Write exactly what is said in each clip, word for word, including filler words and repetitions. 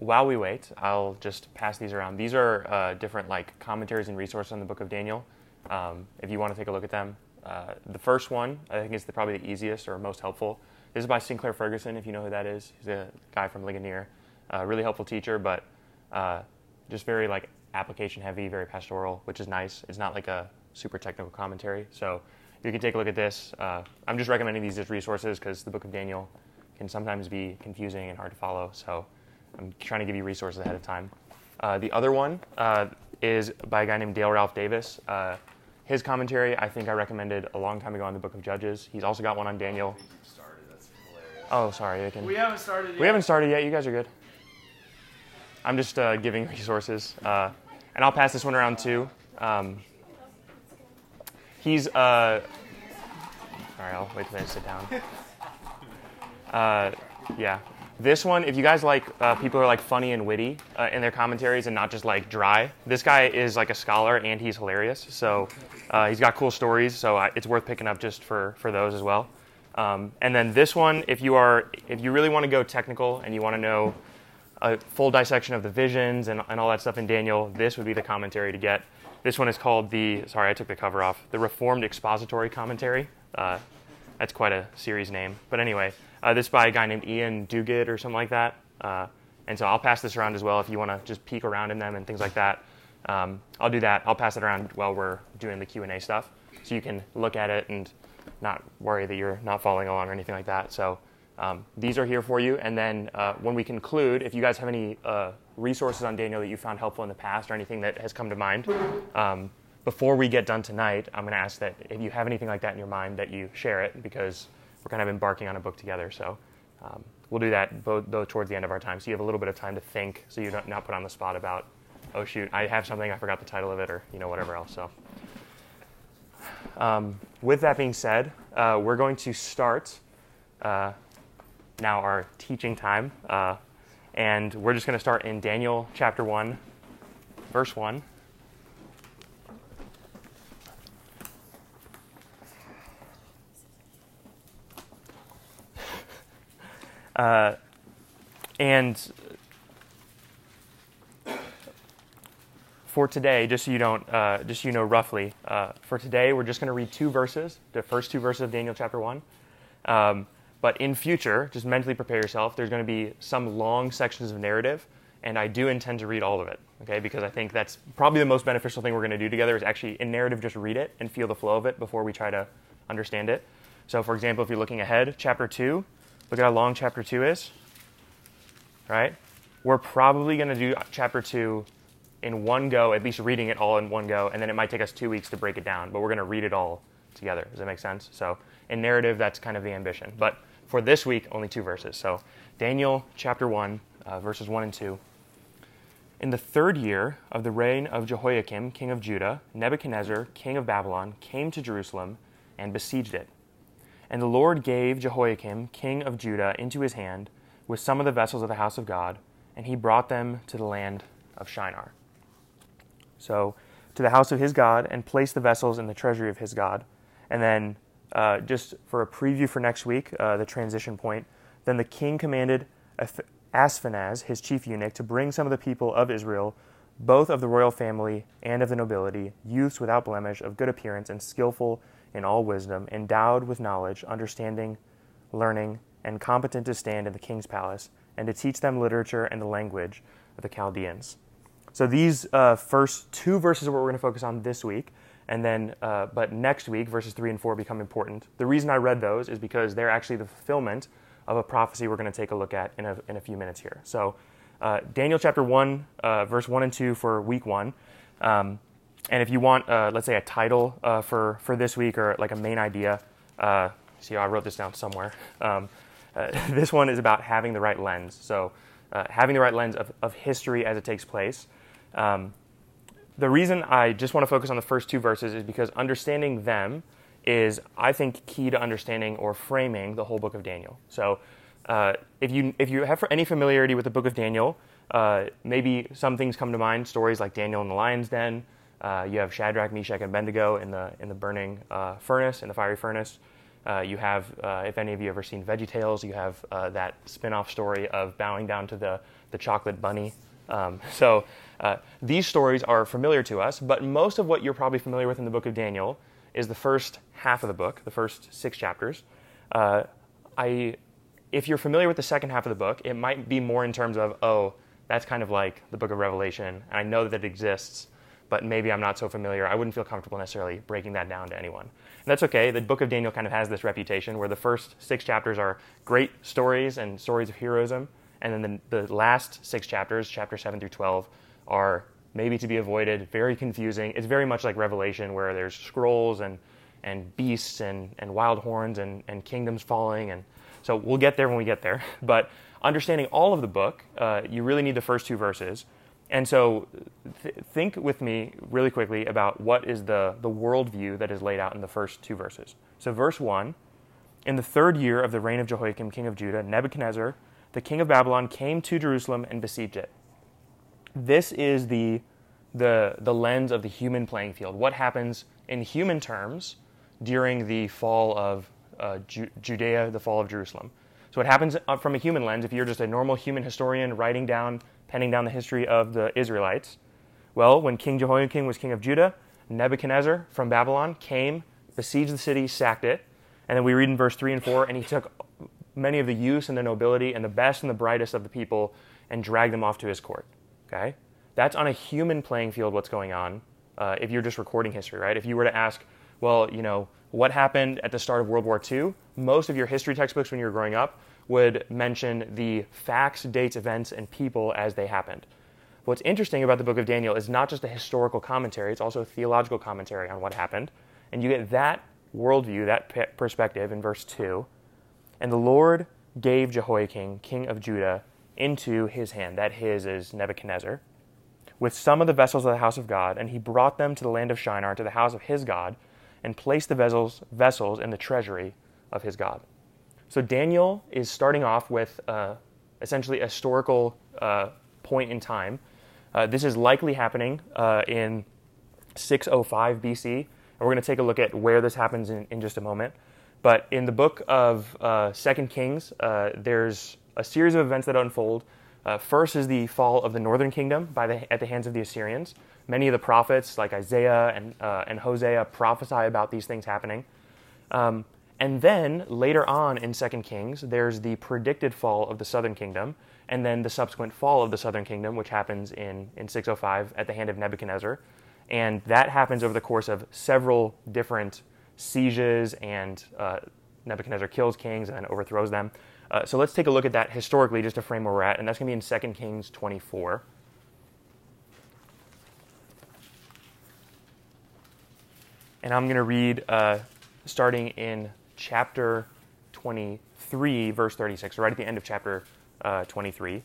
while we wait, I'll just pass these around. These are uh, different like commentaries and resources on the Book of Daniel. Um, if you want to take a look at them, uh, the first one I think is the, probably the easiest or most helpful. This is by Sinclair Ferguson, if you know who that is. He's a guy from Ligonier, uh, really helpful teacher, but uh, just very like application heavy, very pastoral, which is nice. It's not like a super technical commentary, so you can take a look at this. Uh, I'm just recommending these as resources because the Book of Daniel can sometimes be confusing and hard to follow. So I'm trying to give you resources ahead of time. Uh, the other one uh, is by a guy named Dale Ralph Davis. Uh, his commentary, I think I recommended a long time ago on the Book of Judges. He's also got one on Daniel. Oh, sorry. I can... We haven't started yet. We haven't started yet. You guys are good. I'm just uh, giving resources. Uh, and I'll pass this one around, too. Um, he's... Uh... All right, I'll wait till I sit down. Uh, yeah. This one, if you guys like uh, people who are like funny and witty uh, in their commentaries and not just like dry, this guy is like a scholar and he's hilarious. So uh, he's got cool stories, so I, it's worth picking up just for, for those as well. Um, and then this one, if you are, if you really want to go technical and you want to know a full dissection of the visions and, and all that stuff in Daniel, this would be the commentary to get. This one is called the, sorry, I took the cover off, the Reformed Expository Commentary. Uh, that's quite a series name. But anyway, uh, this is by a guy named Ian Duguid or something like that. Uh, and so I'll pass this around as well if you want to just peek around in them and things like that. Um, I'll do that. I'll pass it around while we're doing the Q and A stuff so you can look at it and not worry that you're not following along or anything like that. So um, these are here for you. And then uh, when we conclude, if you guys have any uh, resources on Daniel that you found helpful in the past or anything that has come to mind, um, before we get done tonight, I'm going to ask that if you have anything like that in your mind that you share it, because we're kind of embarking on a book together. So um, we'll do that both, though, towards the end of our time. So you have a little bit of time to think so you're not put on the spot about, oh, shoot, I have something. I forgot the title of it or, you know, whatever else. So. Um, with that being said, uh, we're going to start uh, now our teaching time. Uh, and we're just going to start in Daniel chapter one, verse one. Uh, and for today, just so you don't, uh, just so you know roughly, uh, for today we're just going to read two verses, the first two verses of Daniel chapter one. Um, but in future, just mentally prepare yourself. There's going to be some long sections of narrative, and I do intend to read all of it, okay? Because I think that's probably the most beneficial thing we're going to do together is actually in narrative just read it and feel the flow of it before we try to understand it. So, for example, if you're looking ahead, chapter two, look at how long chapter two is, right? We're probably going to do chapter two in one go, at least reading it all in one go, and then it might take us two weeks to break it down, but we're going to read it all together. Does that make sense? So in narrative, that's kind of the ambition. But for this week, only two verses. So Daniel chapter one, uh, verses one and two. In the third year of the reign of Jehoiakim, king of Judah, Nebuchadnezzar, king of Babylon, came to Jerusalem and besieged it. And the Lord gave Jehoiakim, king of Judah, into his hand with some of the vessels of the house of God, and he brought them to the land of Shinar. So to the house of his God, and place the vessels in the treasury of his God. And then uh, just for a preview for next week, uh, the transition point, then the king commanded Asphanaz, his chief eunuch, to bring some of the people of Israel, both of the royal family and of the nobility, youths without blemish, of good appearance and skillful in all wisdom, endowed with knowledge, understanding, learning, and competent to stand in the king's palace, and to teach them literature and the language of the Chaldeans. So these uh, first two verses are what we're going to focus on this week, and then, uh, but next week, verses three and four become important. The reason I read those is because they're actually the fulfillment of a prophecy we're going to take a look at in a, in a few minutes here. So uh, Daniel chapter one, uh, verse one and two for week one. Um, And if you want, uh, let's say, a title uh, for, for this week or like a main idea, uh, see, I wrote this down somewhere. Um, uh, this one is about having the right lens. So uh, having the right lens of, of history as it takes place. Um, the reason I just want to focus on the first two verses is because understanding them is, I think, key to understanding or framing the whole book of Daniel. So uh, if you if you have any familiarity with the book of Daniel, uh, maybe some things come to mind, stories like Daniel in the lion's den. Uh, you have Shadrach, Meshach, and Abednego in the in the burning uh, furnace, in the fiery furnace. Uh, you have, uh, if any of you have ever seen Veggie Tales, you have uh, that spin-off story of bowing down to the the chocolate bunny. Um, so uh, these stories are familiar to us, but most of what you're probably familiar with in the book of Daniel is the first half of the book, the first six chapters. Uh, I, if you're familiar with the second half of the book, it might be more in terms of, oh, that's kind of like the book of Revelation, and I know that it exists, but maybe I'm not so familiar. I wouldn't feel comfortable necessarily breaking that down to anyone. And that's okay. The book of Daniel kind of has this reputation where the first six chapters are great stories and stories of heroism, and then the, the last six chapters, chapters seven through twelve, are maybe to be avoided, very confusing. It's very much like Revelation, where there's scrolls and, and beasts and, and wild horns and, and kingdoms falling. And so we'll get there when we get there. But understanding all of the book, uh, you really need the first two verses. And so th- think with me really quickly about what is the, the worldview that is laid out in the first two verses. So verse one, in the third year of the reign of Jehoiakim, king of Judah, Nebuchadnezzar, the king of Babylon, came to Jerusalem and besieged it. This is the, the, the lens of the human playing field. What happens in human terms during the fall of uh, Ju- Judea, the fall of Jerusalem? So it happens from a human lens. If you're just a normal human historian writing down, penning down the history of the Israelites. Well, when King Jehoiakim was king of Judah, Nebuchadnezzar from Babylon came, besieged the city, sacked it. And then we read in verse three and four, and he took many of the youths and the nobility and the best and the brightest of the people and dragged them off to his court. Okay? That's on a human playing field what's going on uh, if you're just recording history, right? If you were to ask, well, you know, what happened at the start of World War Two? Most of your history textbooks when you were growing up would mention the facts, dates, events, and people as they happened. What's interesting about the book of Daniel is not just a historical commentary, it's also a theological commentary on what happened. And you get that worldview, that perspective in verse two. And the Lord gave Jehoiakim, king of Judah, into his hand, that his is Nebuchadnezzar, with some of the vessels of the house of God, and he brought them to the land of Shinar, to the house of his God, and placed the vessels vessels in the treasury of his God. So Daniel is starting off with uh, essentially a historical uh, point in time. Uh, this is likely happening uh, in six oh five B C, and we're going to take a look at where this happens in, in just a moment. But in the book of uh, Second Kings, uh, there's a series of events that unfold. Uh, first is the fall of the northern kingdom by the, at the hands of the Assyrians. Many of the prophets, like Isaiah and, uh, and Hosea, prophesy about these things happening. Um, and then, later on in Second Kings, there's the predicted fall of the southern kingdom, and then the subsequent fall of the southern kingdom, which happens in, in six oh five at the hand of Nebuchadnezzar. And that happens over the course of several different sieges, and uh, Nebuchadnezzar kills kings and overthrows them. Uh, so let's take a look at that historically, just to frame where we're at, and that's going to be in Second Kings twenty-four. And I'm going to read uh, starting in chapter twenty-three, verse thirty-six, right at the end of chapter uh, twenty-three.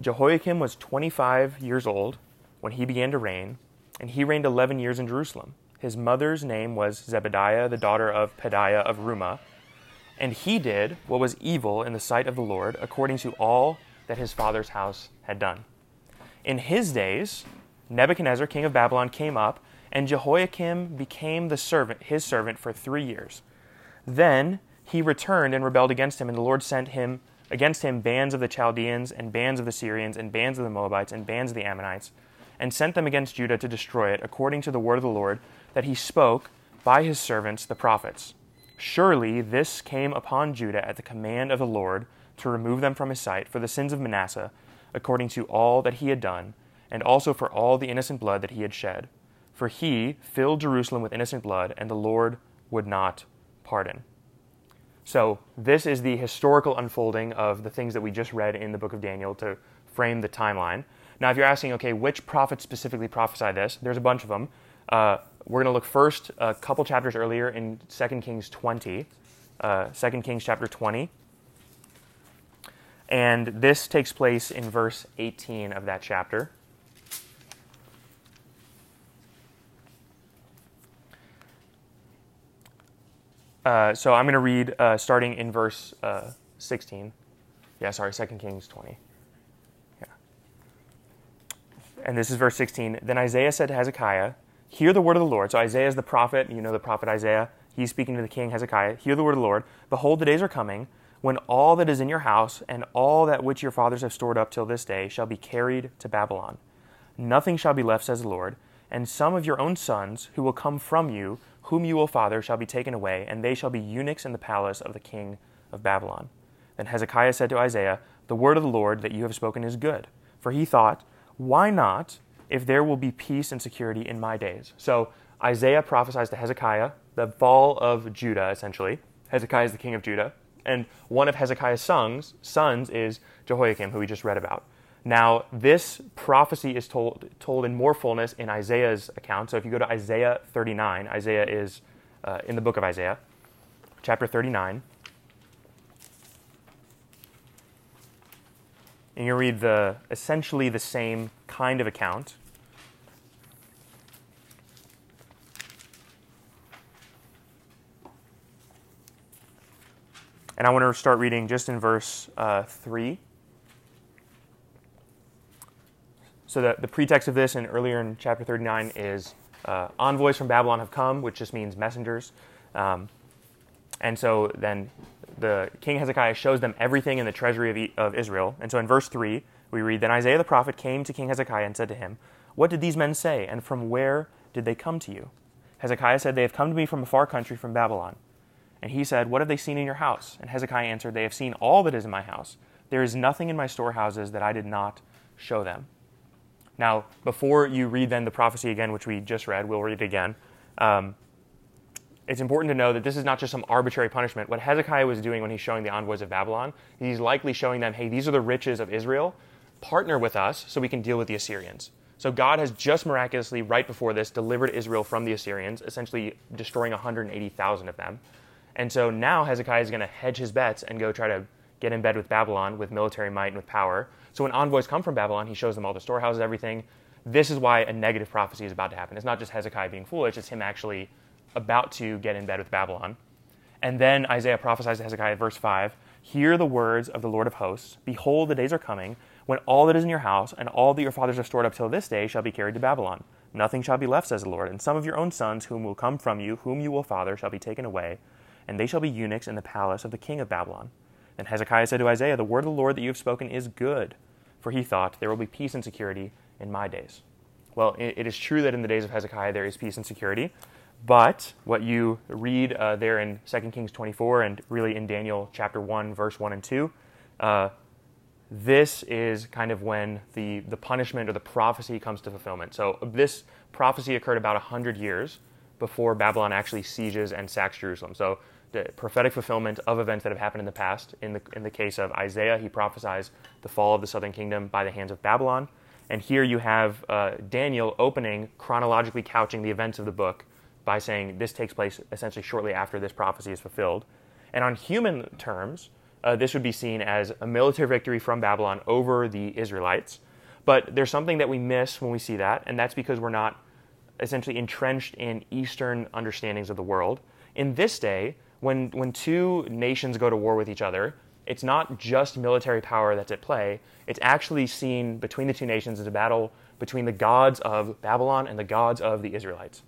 Jehoiakim was twenty-five years old when he began to reign, and he reigned eleven years in Jerusalem. His mother's name was Zebediah, the daughter of Pediah of Rumah. And he did what was evil in the sight of the Lord, according to all that his father's house had done. In his days, Nebuchadnezzar, king of Babylon, came up, and Jehoiakim became the servant, his servant for three years. Then he returned and rebelled against him, and the Lord sent him against him bands of the Chaldeans, and bands of the Syrians, and bands of the Moabites, and bands of the Ammonites, and sent them against Judah to destroy it, according to the word of the Lord that he spoke by his servants the prophets. Surely this came upon Judah at the command of the Lord to remove them from his sight for the sins of Manasseh, according to all that he had done, and also for all the innocent blood that he had shed. For he filled Jerusalem with innocent blood, and the Lord would not pardon. So this is the historical unfolding of the things that we just read in the book of Daniel to frame the timeline. Now, if you're asking, okay, which prophet specifically prophesied this? There's a bunch of them. Uh, We're going to look first a couple chapters earlier in Second Kings twenty, uh, Second Kings chapter twenty. And this takes place in verse eighteen of that chapter. Uh, so I'm going to read uh, starting in verse uh, sixteen. Yeah, sorry, Second Kings twenty. Yeah. And this is verse sixteen. Then Isaiah said to Hezekiah, "Hear the word of the Lord." So Isaiah is the prophet. You know the prophet Isaiah. He's speaking to the king Hezekiah. "Hear the word of the Lord. Behold, the days are coming when all that is in your house and all that which your fathers have stored up till this day shall be carried to Babylon. Nothing shall be left, says the Lord, and some of your own sons who will come from you, whom you will father, shall be taken away, and they shall be eunuchs in the palace of the king of Babylon. Then Hezekiah said to Isaiah, the word of the Lord that you have spoken is good. For he thought, why not, if there will be peace and security in my days? So Isaiah prophesies to Hezekiah the fall of Judah, essentially. Hezekiah is the king of Judah. And one of Hezekiah's sons, sons is Jehoiakim, who we just read about. Now, this prophecy is told, told in more fullness in Isaiah's account. So if you go to Isaiah thirty-nine, Isaiah is uh, in the book of Isaiah, chapter thirty-nine. And you read the essentially the same kind of account. And I want to start reading just in verse uh, three. So the, the pretext of this, and earlier in chapter thirty-nine, is uh, envoys from Babylon have come, which just means messengers. Um, and so then the king Hezekiah shows them everything in the treasury of, of Israel. And so in verse three, we read, Then Isaiah the prophet came to King Hezekiah and said to him, What did these men say, and from where did they come to you? Hezekiah said, They have come to me from a far country, from Babylon. And he said, What have they seen in your house? And Hezekiah answered, They have seen all that is in my house. There is nothing in my storehouses that I did not show them. Now, before you read then the prophecy again, which we just read, we'll read it again. Um, It's important to know that this is not just some arbitrary punishment. What Hezekiah was doing when he's showing the envoys of Babylon, he's likely showing them, hey, these are the riches of Israel. Partner with us so we can deal with the Assyrians. So God has just miraculously, right before this, delivered Israel from the Assyrians, essentially destroying one hundred eighty thousand of them. And so now Hezekiah is going to hedge his bets and go try to get in bed with Babylon with military might and with power. So when envoys come from Babylon, he shows them all the storehouses, everything. This is why a negative prophecy is about to happen. It's not just Hezekiah being foolish, it's him actually about to get in bed with Babylon. And then Isaiah prophesies to Hezekiah, verse five, Hear the words of the Lord of hosts. Behold, the days are coming when all that is in your house and all that your fathers have stored up till this day shall be carried to Babylon. Nothing shall be left, says the Lord. And some of your own sons whom will come from you, whom you will father, shall be taken away, and they shall be eunuchs in the palace of the king of Babylon. Then Hezekiah said to Isaiah, The word of the Lord that you have spoken is good. For he thought, There will be peace and security in my days. Well, it is true that in the days of Hezekiah there is peace and security. But what you read uh, there in Second Kings twenty-four and really in Daniel chapter one, verse one and two, uh, this is kind of when the, the punishment or the prophecy comes to fulfillment. So this prophecy occurred about one hundred years before Babylon actually sieges and sacks Jerusalem. So the prophetic fulfillment of events that have happened in the past. In the, in the case of Isaiah, he prophesies the fall of the southern kingdom by the hands of Babylon. And here you have uh, Daniel opening, chronologically couching the events of the book by saying this takes place essentially shortly after this prophecy is fulfilled. And on human terms, uh, this would be seen as a military victory from Babylon over the Israelites. But there's something that we miss when we see that, and that's because we're not essentially entrenched in Eastern understandings of the world. In this day, when, when two nations go to war with each other, it's not just military power that's at play. It's actually seen between the two nations as a battle between the gods of Babylon and the gods of the Israelites.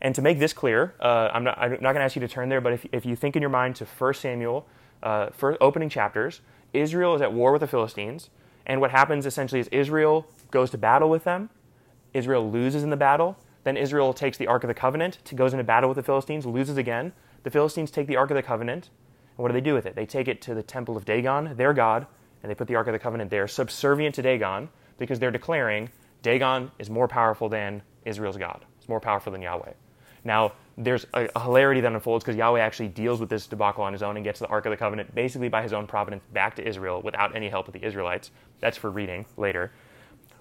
And to make this clear, uh, I'm not, I'm not going to ask you to turn there, but if, if you think in your mind to First Samuel, uh, first opening chapters, Israel is at war with the Philistines, and what happens essentially is Israel goes to battle with them, Israel loses in the battle, then Israel takes the Ark of the Covenant, goes into battle with the Philistines, loses again, the Philistines take the Ark of the Covenant, and what do they do with it? They take it to the temple of Dagon, their god, and they put the Ark of the Covenant there, subservient to Dagon, because they're declaring Dagon is more powerful than Israel's god. It's more powerful than Yahweh. Now, there's a, a hilarity that unfolds because Yahweh actually deals with this debacle on his own and gets the Ark of the Covenant basically by his own providence back to Israel without any help of the Israelites. That's for reading later.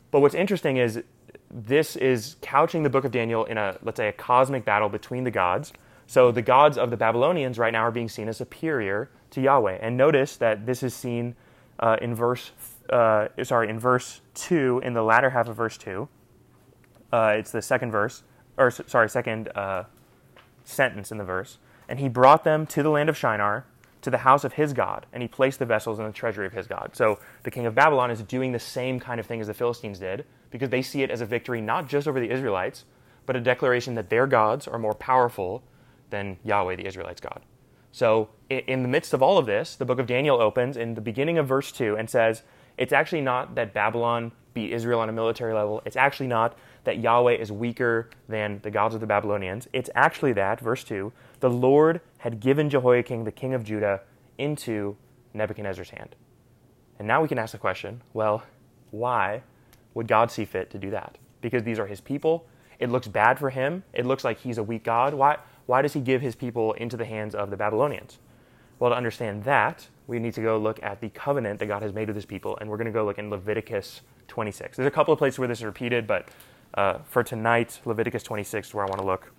But what's interesting is this is couching the book of Daniel in a, let's say, a cosmic battle between the gods. So the gods of the Babylonians right now are being seen as superior to Yahweh. And notice that this is seen uh, in verse, uh, sorry, in verse two, in the latter half of verse two. Uh, it's the second verse. or sorry, second uh, sentence in the verse. And he brought them to the land of Shinar, to the house of his god, and he placed the vessels in the treasury of his god. So the king of Babylon is doing the same kind of thing as the Philistines did, because they see it as a victory not just over the Israelites, but a declaration that their gods are more powerful than Yahweh, the Israelites' god. So in the midst of all of this, the book of Daniel opens in the beginning of verse two and says, it's actually not that Babylon beat Israel on a military level. It's actually not that Yahweh is weaker than the gods of the Babylonians. It's actually that, verse two, the Lord had given Jehoiakim, the king of Judah, into Nebuchadnezzar's hand. And now we can ask the question, well, why would God see fit to do that? Because these are his people. It looks bad for him. It looks like he's a weak God. Why, why does he give his people into the hands of the Babylonians? Well, to understand that, we need to go look at the covenant that God has made with his people, and we're going to go look in Leviticus twenty-six. There's a couple of places where this is repeated, but uh, for tonight, Leviticus twenty-six is where I want to look.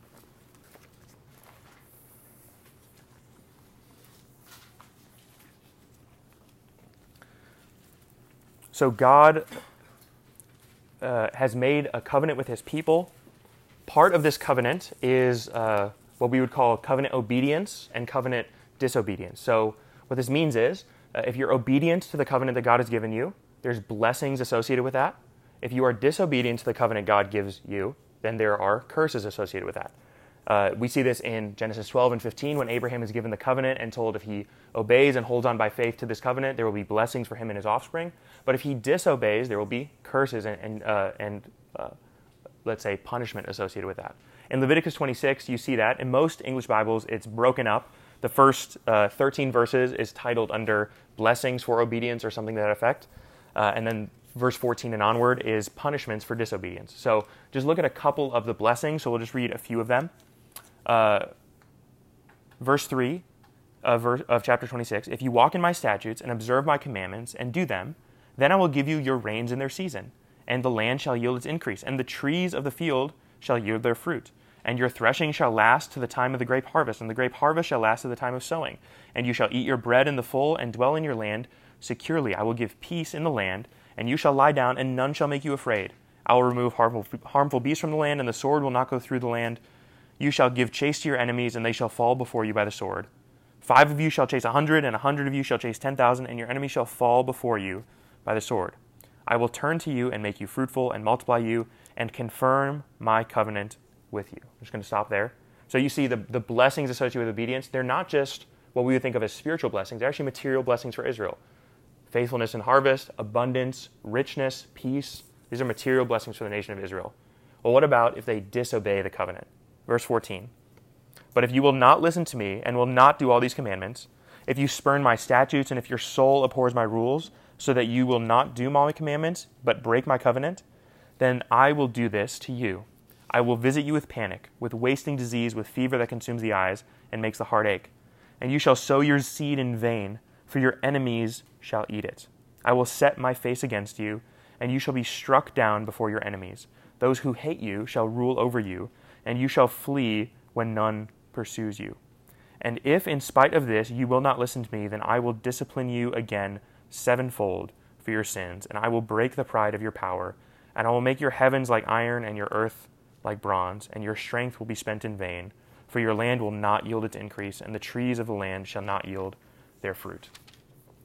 So God uh, has made a covenant with his people. Part of this covenant is uh, what we would call covenant obedience and covenant disobedience. So what this means is, uh, if you're obedient to the covenant that God has given you, there's blessings associated with that. If you are disobedient to the covenant God gives you, then there are curses associated with that. Uh, we see this in Genesis twelve and fifteen when Abraham is given the covenant and told if he obeys and holds on by faith to this covenant, there will be blessings for him and his offspring. But if he disobeys, there will be curses and, and, uh, and uh, let's say, punishment associated with that. In Leviticus twenty-six, you see that. In most English Bibles, it's broken up. The first uh, thirteen verses is titled under blessings for obedience or something to that effect. Uh, and then verse fourteen and onward is punishments for disobedience. So just look at a couple of the blessings. So we'll just read a few of them. Uh, verse three of, verse, of chapter twenty-six, if you walk in my statutes and observe my commandments and do them, then I will give you your rains in their season, and the land shall yield its increase, and the trees of the field shall yield their fruit. And your threshing shall last to the time of the grape harvest, and the grape harvest shall last to the time of sowing. And you shall eat your bread in the full, and dwell in your land securely. I will give peace in the land, and you shall lie down, and none shall make you afraid. I will remove harmful, harmful beasts from the land, and the sword will not go through the land. You shall give chase to your enemies, and they shall fall before you by the sword. Five of you shall chase a hundred, and a hundred of you shall chase ten thousand, and your enemies shall fall before you by the sword. I will turn to you and make you fruitful, and multiply you, and confirm my covenant with you. I'm just going to stop there. So you see the, the blessings associated with obedience, they're not just what we would think of as spiritual blessings. They're actually material blessings for Israel. Faithfulness in harvest, abundance, richness, peace. These are material blessings for the nation of Israel. Well, what about if they disobey the covenant? Verse fourteen, but if you will not listen to me and will not do all these commandments, if you spurn my statutes and if your soul abhors my rules, so that you will not do my commandments but break my covenant, then I will do this to you. I will visit you with panic, with wasting disease, with fever that consumes the eyes and makes the heart ache. And you shall sow your seed in vain, for your enemies shall eat it. I will set my face against you, and you shall be struck down before your enemies. Those who hate you shall rule over you, and you shall flee when none pursues you. And if in spite of this you will not listen to me, then I will discipline you again sevenfold for your sins, and I will break the pride of your power, and I will make your heavens like iron and your earth like bronze, and your strength will be spent in vain, for your land will not yield its increase, and the trees of the land shall not yield their fruit.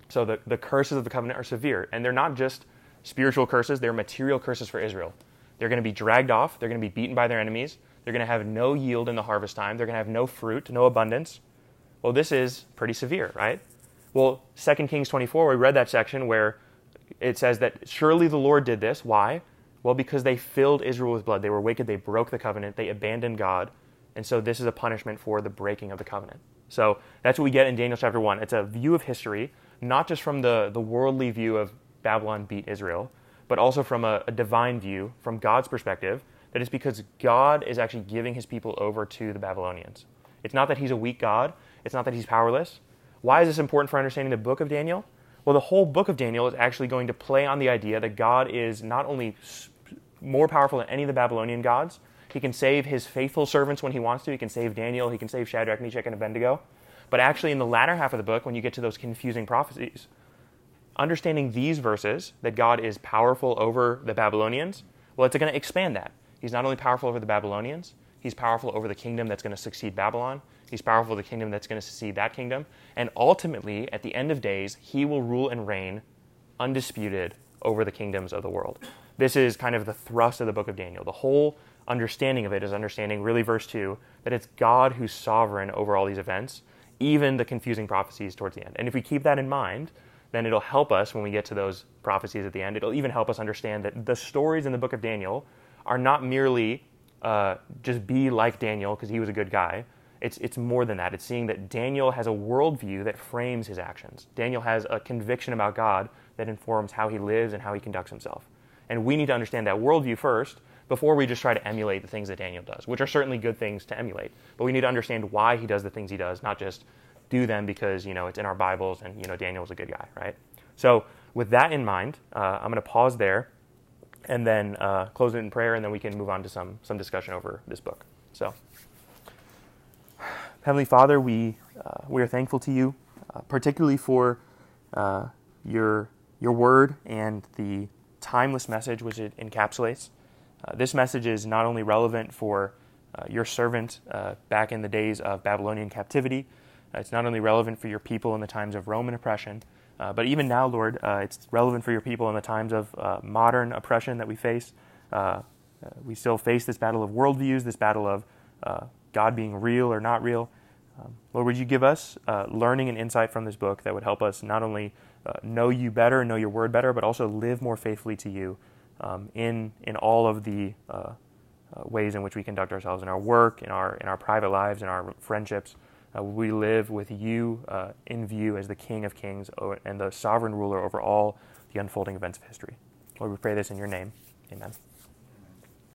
So the, the curses of the covenant are severe, and they're not just spiritual curses, they're material curses for Israel. They're going to be dragged off, they're going to be beaten by their enemies, they're going to have no yield in the harvest time, they're going to have no fruit, no abundance. Well, this is pretty severe, right? Well, Second Kings twenty-four, we read that section where it says that surely the Lord did this. Why? Well, because they filled Israel with blood. They were wicked. They broke the covenant. They abandoned God. And so this is a punishment for the breaking of the covenant. So that's what we get in Daniel chapter one. It's a view of history, not just from the, the worldly view of Babylon beat Israel, but also from a, a divine view, from God's perspective, that it's because God is actually giving his people over to the Babylonians. It's not that he's a weak God. It's not that he's powerless. Why is this important for understanding the book of Daniel? Well, the whole book of Daniel is actually going to play on the idea that God is not only more powerful than any of the Babylonian gods. He can save his faithful servants when he wants to. He can save Daniel. He can save Shadrach, Meshach, and Abednego. But actually, in the latter half of the book, when you get to those confusing prophecies, understanding these verses, that God is powerful over the Babylonians, well, it's going to expand that. He's not only powerful over the Babylonians, he's powerful over the kingdom that's going to succeed Babylon. He's powerful over the kingdom that's going to succeed that kingdom. And ultimately, at the end of days, he will rule and reign undisputed over the kingdoms of the world. This is kind of the thrust of the book of Daniel. The whole understanding of it is understanding, really, verse two, that it's God who's sovereign over all these events, even the confusing prophecies towards the end. And if we keep that in mind, then it'll help us when we get to those prophecies at the end. It'll even help us understand that the stories in the book of Daniel are not merely uh, just be like Daniel because he was a good guy. It's, it's more than that. It's seeing that Daniel has a worldview that frames his actions. Daniel has a conviction about God that informs how he lives and how he conducts himself. And we need to understand that worldview first before we just try to emulate the things that Daniel does, which are certainly good things to emulate. But we need to understand why he does the things he does, not just do them because, you know, it's in our Bibles and, you know, Daniel's a good guy, right? So with that in mind, uh, I'm going to pause there and then uh, close it in prayer, and then we can move on to some, some discussion over this book. So, Heavenly Father, we, uh, we are thankful to you, uh, particularly for uh, your, your word and the timeless message which it encapsulates. Uh, this message is not only relevant for uh, your servant uh, back in the days of Babylonian captivity, uh, it's not only relevant for your people in the times of Roman oppression, uh, but even now, Lord, uh, it's relevant for your people in the times of uh, modern oppression that we face. Uh, we still face this battle of worldviews, this battle of uh, God being real or not real. Um, Lord, would you give us uh, learning and insight from this book that would help us not only uh, know you better, know your word better, but also live more faithfully to you um, in in all of the uh, uh, ways in which we conduct ourselves in our work, in our in our private lives, in our friendships. Uh, we live with you uh, in view as the King of Kings and the sovereign ruler over all the unfolding events of history. Lord, we pray this in your name. Amen.